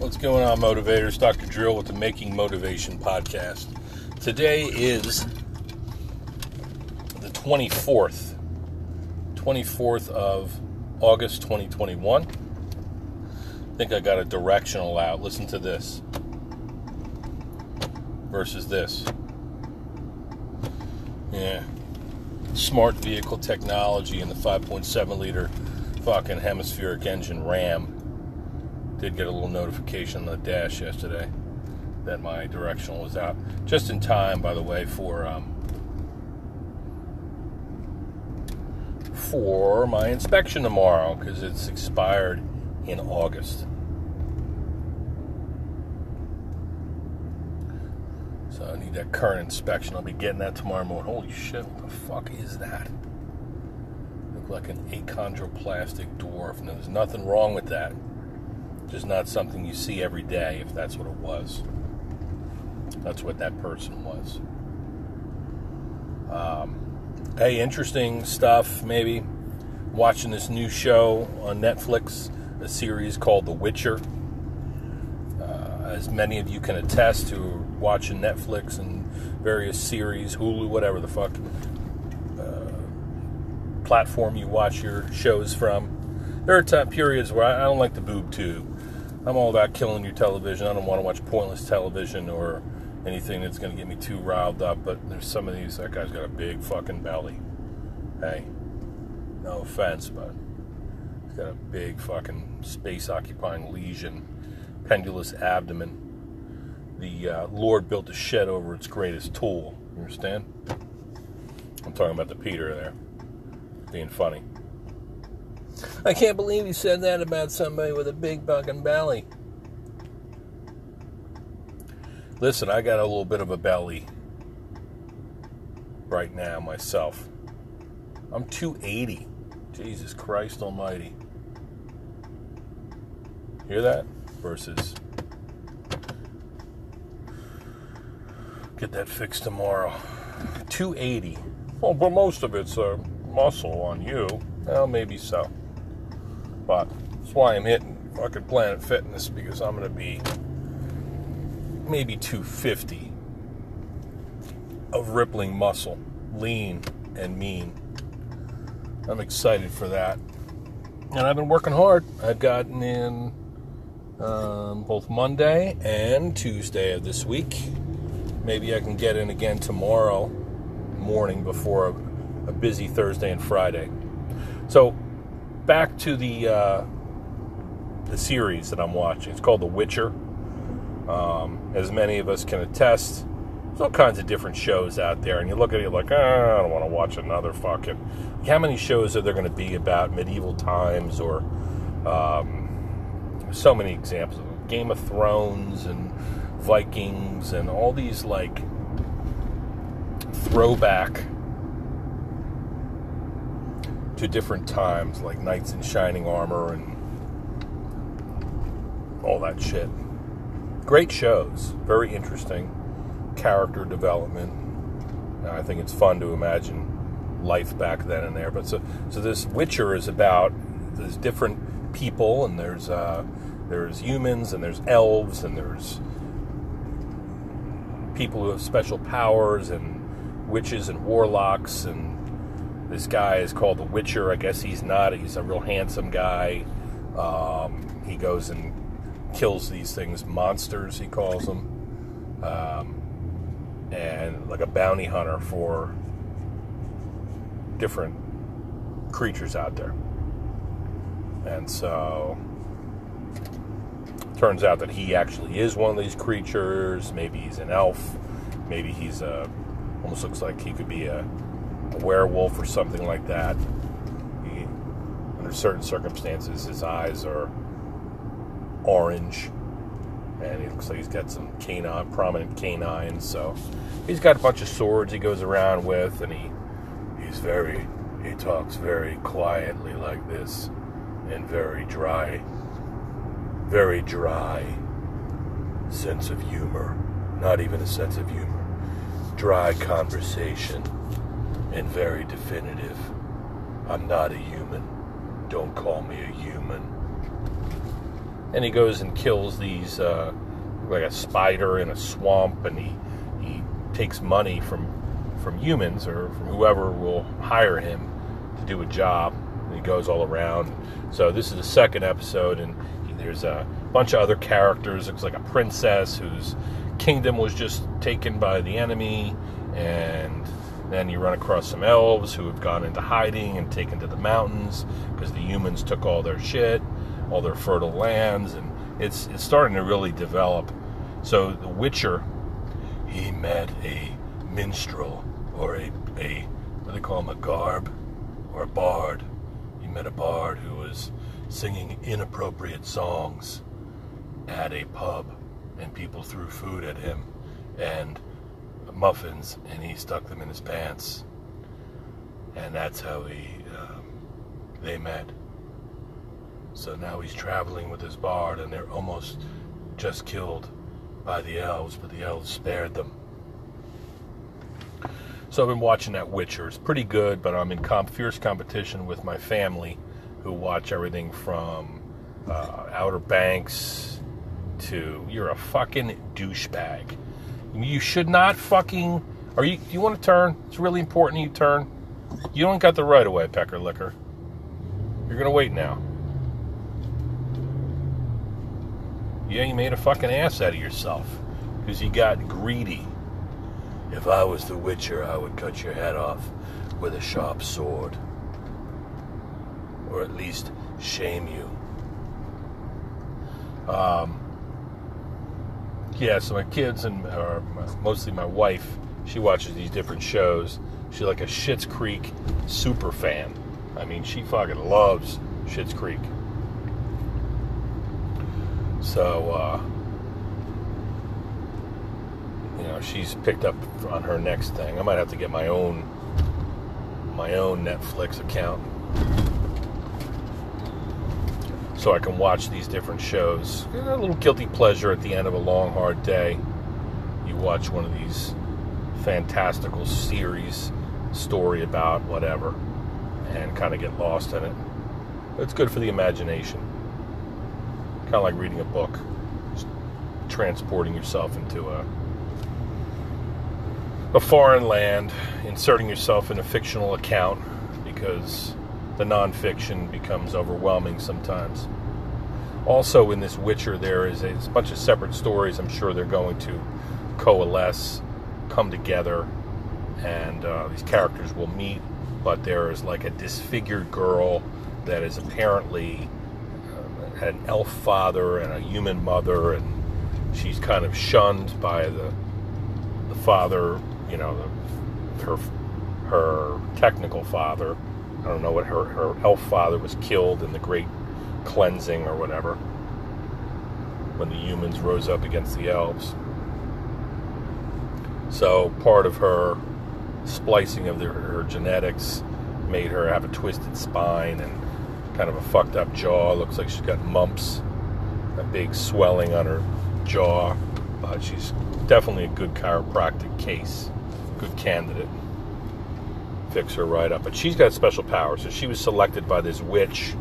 What's going on, motivators? Dr. Drill with the Making Motivation Podcast. Today is the 24th of August 2021. I think I got a directional out. Listen to this versus this. Yeah. Smart vehicle technology and the 5.7 liter fucking hemispheric engine Ram. Did get a little notification on the dash yesterday that my directional was out. Just in time, by the way, for my inspection tomorrow, because it's expired in August. So I need that current inspection. I'll be getting that tomorrow morning. Holy shit, what the fuck is that? Look like an achondroplastic dwarf, and there's nothing wrong with that. Just not something you see every day, if that's what it was. That's what that person was. Hey, interesting stuff, maybe. Watching this new show on Netflix, a series called The Witcher. As many of you can attest to watching Netflix and various series, Hulu, whatever the fuck platform you watch your shows from. There are time periods where I don't like the boob tube. I'm all about killing your television. I don't want to watch pointless television or anything that's going to get me too riled up. But there's some of these, that guy's got a big fucking belly. Hey, no offense, but he's got a big fucking space-occupying lesion, pendulous abdomen. The Lord built a shed over its greatest tool. You understand? I'm talking about the Peter there, being funny. I can't believe you said that about somebody with a big fucking belly. Listen, I got a little bit of a belly right now myself. I'm 280. Jesus Christ almighty. Hear that? Versus. Get that fixed tomorrow. 280. Well, but most of it's a muscle on you. Well, maybe so. But that's why I'm hitting fucking Planet Fitness, because I'm going to be maybe 250 of rippling muscle, lean and mean. I'm excited for that. And I've been working hard. I've gotten in both Monday and Tuesday of this week. Maybe I can get in again tomorrow morning before a busy Thursday and Friday. So, back to the series that I'm watching. It's called The Witcher. As many of us can attest, there's all kinds of different shows out there, and you look at it like, I don't want to watch another fucking... How many shows are there going to be about medieval times, or so many examples of Game of Thrones and Vikings and all these like throwback to different times, like knights in shining armor and all that shit. Great shows, very interesting character development. I think it's fun to imagine life back then and there. But so this Witcher is about, there's different people, and there's humans, and there's elves, and there's people who have special powers, and witches and warlocks, and this guy is called The Witcher. I guess he's not. He's a real handsome guy. He goes and kills these things. Monsters, he calls them. And like a bounty hunter for different creatures out there. And so... turns out that he actually is one of these creatures. Maybe he's an elf. Maybe he's a... almost looks like he could be a werewolf or something like that. He, under certain circumstances, his eyes are orange, and he looks like he's got some canine, prominent canines. So he's got a bunch of swords he goes around with, and he talks very quietly like this, and very dry sense of humor. Not even a sense of humor. Dry conversation. And very definitive. I'm not a human. Don't call me a human. And he goes and kills these, like a spider in a swamp, and he takes money from humans or from whoever will hire him to do a job. And he goes all around. So this is the second episode, and there's a bunch of other characters. It's like a princess whose kingdom was just taken by the enemy, and then you run across some elves who have gone into hiding and taken to the mountains because the humans took all their shit, all their fertile lands, and it's starting to really develop. So the Witcher, he met a minstrel, or a what do they call him, a garb, or a bard. He met a bard who was singing inappropriate songs at a pub, and people threw food at him and muffins, and he stuck them in his pants, and that's how they met. So now he's traveling with his bard, and they're almost just killed by the elves, but the elves spared them. So I've been watching that Witcher. It's pretty good, but I'm in fierce competition with my family, who watch everything from Outer Banks to "You're a fucking douchebag. You should not fucking." Are you? Do you want to turn? It's really important you turn. You don't got the right of way, pecker licker. You're gonna wait now. Yeah, you made a fucking ass out of yourself because you got greedy. If I was the Witcher, I would cut your head off with a sharp sword. Or at least shame you. Yeah, so my kids, and or mostly my wife, she watches these different shows. She's like a Schitt's Creek super fan. I mean, she fucking loves Schitt's Creek. So, you know, she's picked up on her next thing. I might have to get my own Netflix account, so I can watch these different shows. A little guilty pleasure at the end of a long, hard day. You watch one of these fantastical series, story about whatever, and kind of get lost in it. It's good for the imagination. Kind of like reading a book. Just transporting yourself into a foreign land, inserting yourself in a fictional account, because the nonfiction becomes overwhelming sometimes. Also, in this Witcher, there is a bunch of separate stories. I'm sure they're going to coalesce, come together, and these characters will meet. But there is like a disfigured girl that is apparently had an elf father and a human mother, and she's kind of shunned by the father, you know, her technical father. I don't know what her elf father was killed in the great cleansing or whatever, when the humans rose up against the elves. So part of her splicing of her genetics made her have a twisted spine and kind of a fucked up jaw. Looks like she's got mumps, a big swelling on her jaw. But she's definitely a good chiropractic case, good candidate. Fix her right up. But she's got special powers, so she was selected by this witch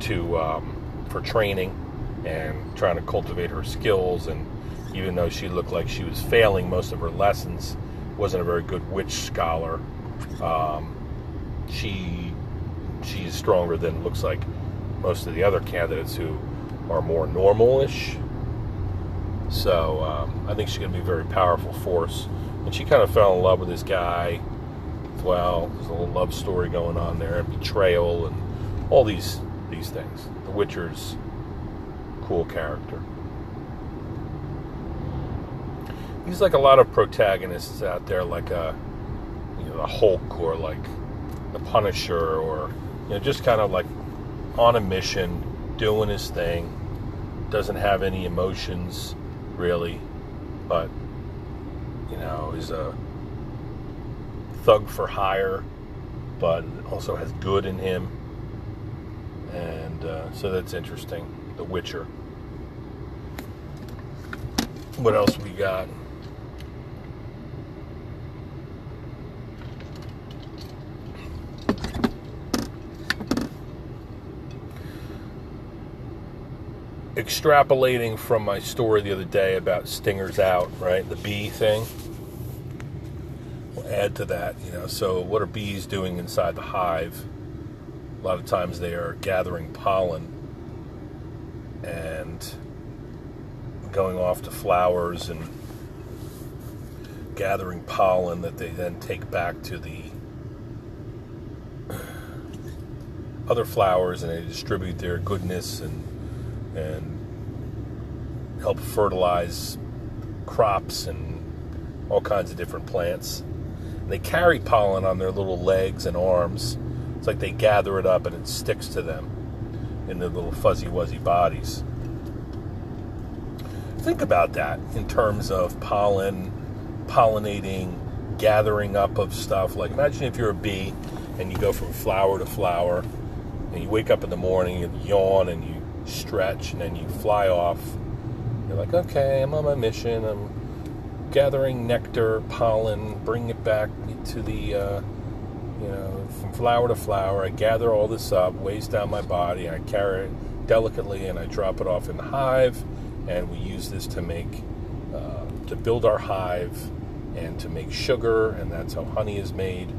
to for training and trying to cultivate her skills. And even though she looked like she was failing most of her lessons, wasn't a very good witch scholar, she's stronger than looks like most of the other candidates who are more normal-ish. So I think she's going to be a very powerful force. And she kind of fell in love with this guy. Well, there's a little love story going on there, and betrayal, and all these things. The Witcher's cool character. He's like a lot of protagonists out there, like a Hulk, or like the Punisher, or just kind of like on a mission, doing his thing. Doesn't have any emotions really, but is a thug for hire, but also has good in him, and so that's interesting. The Witcher. What else we got? extrapolating from my story the other day about stingers out, right? The bee thing. We'll add to that, you know. So what are bees doing inside the hive? A lot of times they are gathering pollen and going off to flowers and gathering pollen that they then take back to the other flowers, and they distribute their goodness and help fertilize crops and all kinds of different plants. And they carry pollen on their little legs and arms. It's like they gather it up and it sticks to them in their little fuzzy-wuzzy bodies. Think about that in terms of pollen, pollinating, gathering up of stuff. Like, imagine if you're a bee and you go from flower to flower, and you wake up in the morning, you yawn, and you stretch, and then you fly off. You're like, okay, I'm on my mission. I'm gathering nectar, pollen, bring it back to the, from flower to flower. I gather all this up, weighs down my body, I carry it delicately, and I drop it off in the hive, and we use this to make, to build our hive, and to make sugar, and that's how honey is made.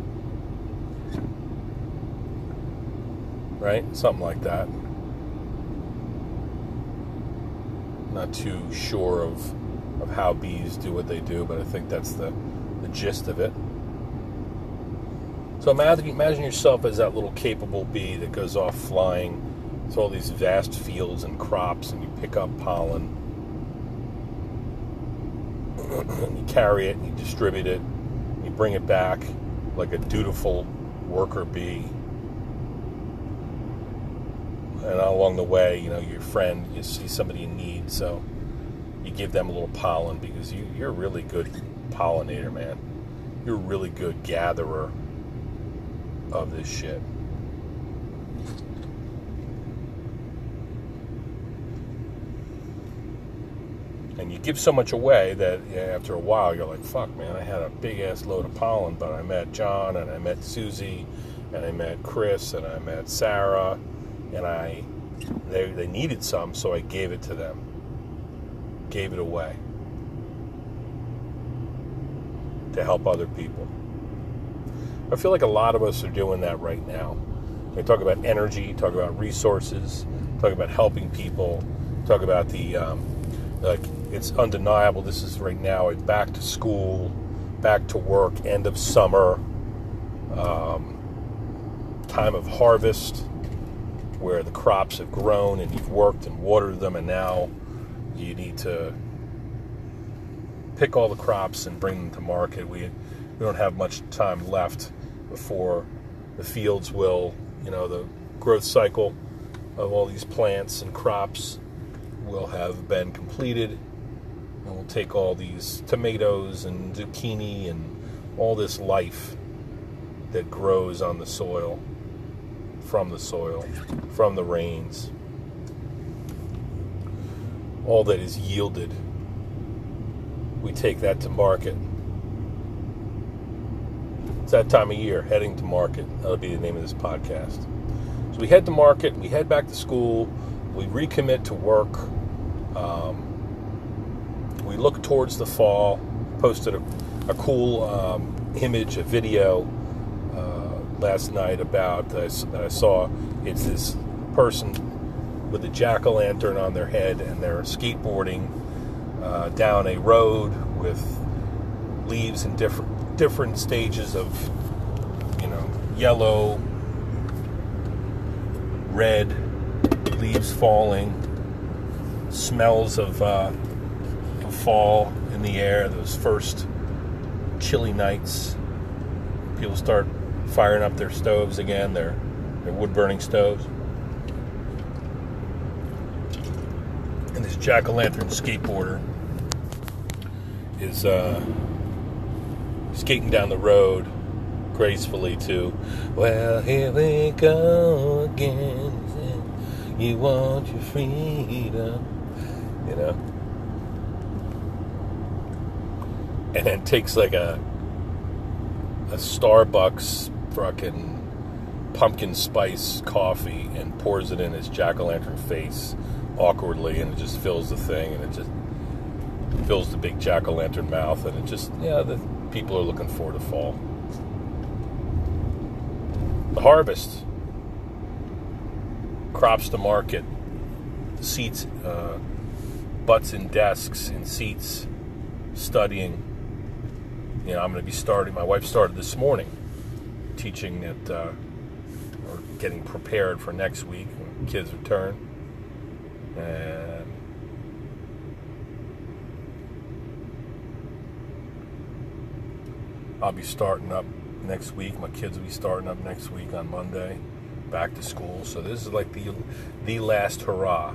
Right? Something like that. Not too sure of how bees do what they do, but I think that's the gist of it. So imagine yourself as that little capable bee that goes off flying to all these vast fields and crops, and you pick up pollen, and you carry it, and you distribute it, and you bring it back like a dutiful worker bee. And along the way, you know, your friend, you see somebody in need, so you give them a little pollen because you're a really good pollinator, man. You're a really good gatherer of this shit. And you give so much away that after a while you're like, fuck, man, I had a big-ass load of pollen, but I met John, and I met Susie, and I met Chris, and I met Sarah, and they needed some, so I gave it to them. Gave it away. To help other people. I feel like a lot of us are doing that right now. We talk about energy, talk about resources, talk about helping people, talk about the, like, it's undeniable, this is right now, back to school, back to work, end of summer, time of harvest, where the crops have grown and you've worked and watered them, and now you need to pick all the crops and bring them to market. We don't have much time left before the fields will, you know, the growth cycle of all these plants and crops will have been completed, and we'll take all these tomatoes and zucchini and all this life that grows on the soil, from the soil, from the rains, all that is yielded, we take that to market. It's that time of year, heading to market. That'll be the name of this podcast. So we head to market, we head back to school, we recommit to work, we look towards the fall. Posted a cool image, a video, last night about that I saw. It's this person with a jack-o'-lantern on their head, and they're skateboarding down a road with leaves in different stages of, you know, yellow, red, leaves falling, smells of fall in the air. Those first chilly nights, people start firing up their stoves again, their wood-burning stoves. And this jack-o'-lantern skateboarder is skating down the road gracefully to, well, here we go again, you want your freedom, you know. And then takes like a Starbucks fucking pumpkin spice coffee and pours it in his jack-o'-lantern face awkwardly, and it just fills the thing, and it just fills the big jack-o'-lantern mouth, and it just, yeah, the people are looking forward to fall. The harvest, crops to market, seats, butts in desks, in seats, studying. You know, I'm going to be starting, my wife started this morning, teaching at, or getting prepared for next week when kids return. And I'll be starting up next week. My kids will be starting up next week on Monday, back to school. So this is like the last hurrah.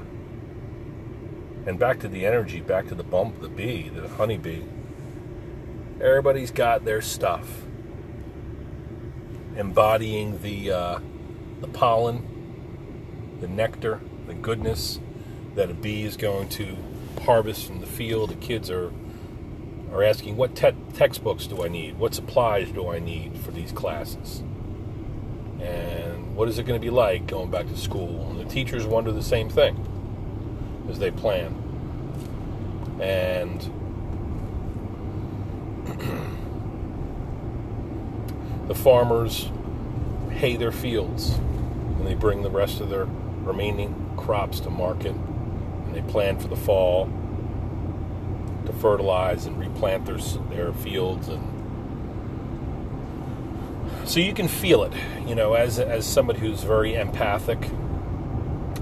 And back to the energy, back to the bump, the bee, the honeybee. Everybody's got their stuff. Embodying the pollen, the nectar, the goodness that a bee is going to harvest from the field. The kids are asking, what textbooks do I need? What supplies do I need for these classes? And what is it going to be like going back to school? And the teachers wonder the same thing as they plan. And the farmers hay their fields, and they bring the rest of their remaining crops to market, and they plan for the fall to fertilize and replant their fields. And so you can feel it, you know, as somebody who's very empathic,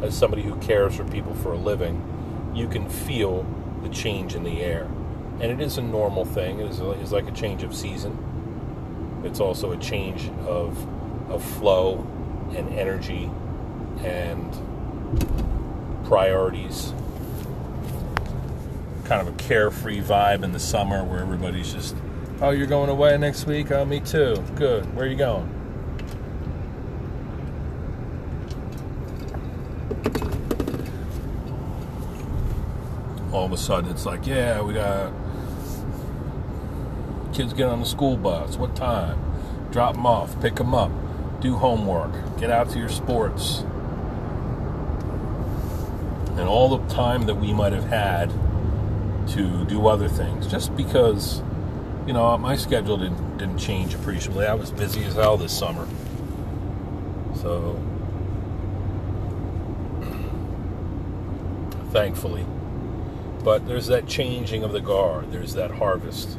as somebody who cares for people for a living, you can feel the change in the air. And it is a normal thing. It is like a change of season. It's also a change of flow and energy and priorities. Kind of a carefree vibe in the summer where everybody's just, oh, you're going away next week? Oh, me too. Good. Where are you going? All of a sudden, it's like, yeah, we got kids get on the school bus. What time? Drop them off. Pick them up. Do homework. Get out to your sports. And all the time that we might have had to do other things, just because, you know, my schedule didn't change appreciably. I was busy as hell this summer. So, thankfully. But there's that changing of the guard. There's that harvest.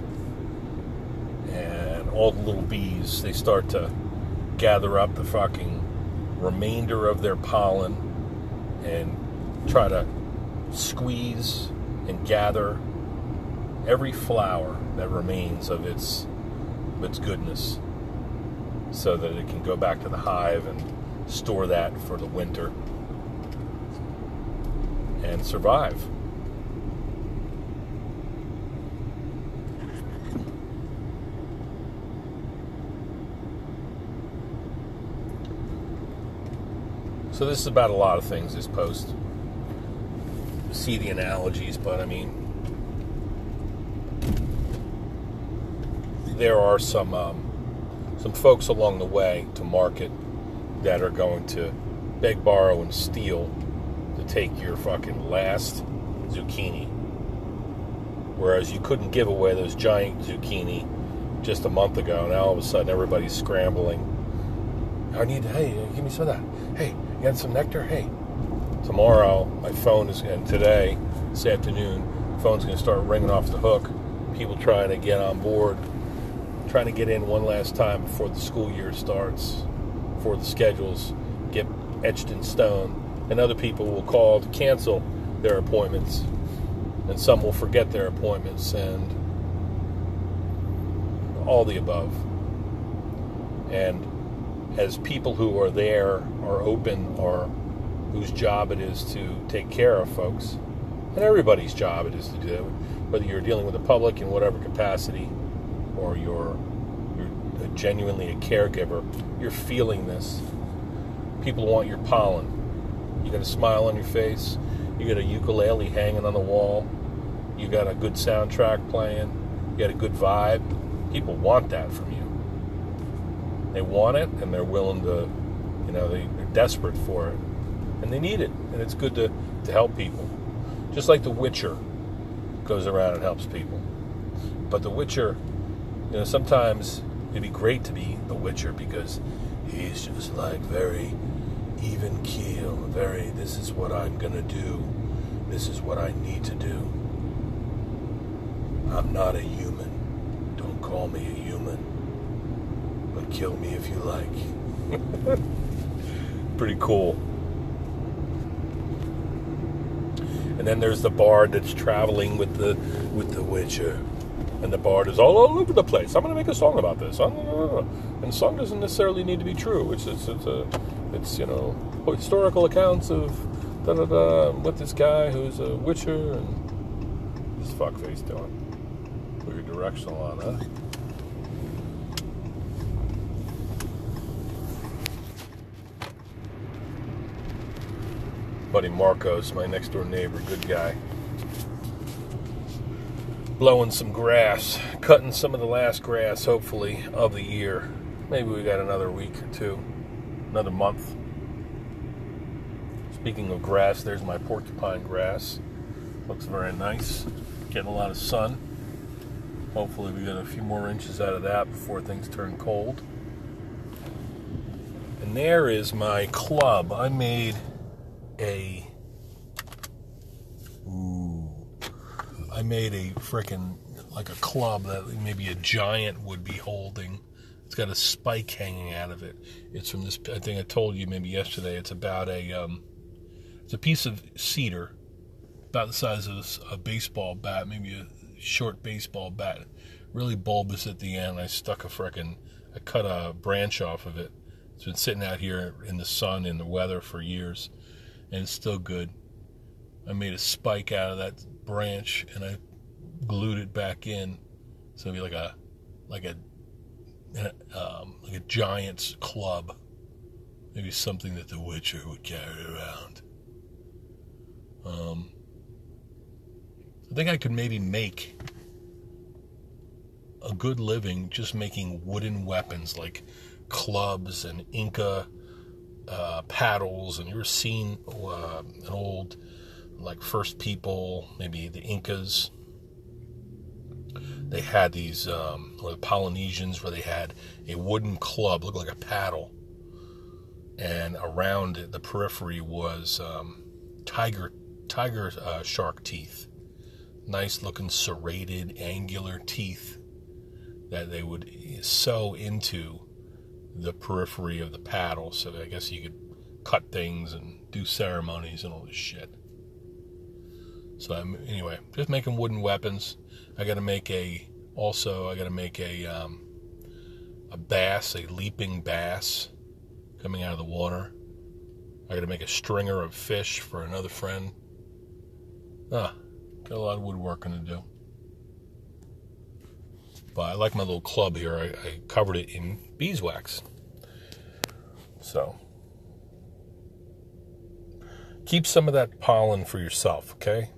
And all the little bees, they start to gather up the fucking remainder of their pollen and try to squeeze and gather every flower that remains of its goodness so that it can go back to the hive and store that for the winter and survive. So this is about a lot of things, this post. See the analogies, but I mean, there are some folks along the way to market that are going to beg, borrow, and steal to take your fucking last zucchini. Whereas you couldn't give away those giant zucchini just a month ago. Now all of a sudden everybody's scrambling. I need, hey, give me some of that. Hey, you got some nectar? Hey. Tomorrow, my phone is, and today, this afternoon, the phone's going to start ringing off the hook. People trying to get on board, trying to get in one last time before the school year starts, before the schedules get etched in stone. And other people will call to cancel their appointments. And some will forget their appointments, and all the above. And as people who are there are open, or whose job it is to take care of folks, and everybody's job it is to do that, whether you're dealing with the public in whatever capacity, or you're genuinely a caregiver, you're feeling this. People want your pollen. You got a smile on your face. You got a ukulele hanging on the wall. You got a good soundtrack playing. You got a good vibe. People want that from you. They want it, and they're willing to, you know, they're desperate for it. and they need it, and it's good to help people. Just like The Witcher goes around and helps people. But The Witcher, you know, sometimes it'd be great to be The Witcher because he's just like very even keel, very, this is what I'm going to do, this is what I need to do. I'm not a human. Don't call me a human. But kill me if you like. Pretty cool. And then there's the bard that's traveling with the Witcher. And the bard is all over the place. I'm going to make a song about this. And the song doesn't necessarily need to be true. It's you know, historical accounts of da da da with this guy who's a Witcher and this fuckface doing. Weird directional on that. Buddy Marcos, my next door neighbor, good guy. Blowing some grass, cutting some of the last grass, hopefully, of the year. Maybe we got another week or two, another month. Speaking of grass, there's my porcupine grass. Looks very nice. Getting a lot of sun. Hopefully we get a few more inches out of that before things turn cold. And there is my club. I made a frickin' like a club that maybe a giant would be holding. It's got a spike hanging out of it. It's from this, I think I told you maybe yesterday, it's about a piece of cedar about the size of a baseball bat, maybe a short baseball bat, really bulbous at the end. I stuck I cut a branch off of it. It's been sitting out here in the sun, in the weather for years, and it's still good. I made a spike out of that branch and I glued it back in, so it'd be like a giant's club, maybe something that the Witcher would carry around. I think I could maybe make a good living just making wooden weapons like clubs and Inca paddles, and you've seen an old, like, first people, maybe the Incas, they had these, or the Polynesians, where they had a wooden club, looked like a paddle, and around it, the periphery was tiger shark teeth, nice looking serrated angular teeth that they would sew into the periphery of the paddle, so I guess you could cut things and do ceremonies and all this shit. So anyway, just making wooden weapons. I got to make a leaping bass coming out of the water. I got to make a stringer of fish for another friend. Got a lot of woodworking to do. But I like my little club here. I covered it in beeswax. So keep some of that pollen for yourself, okay?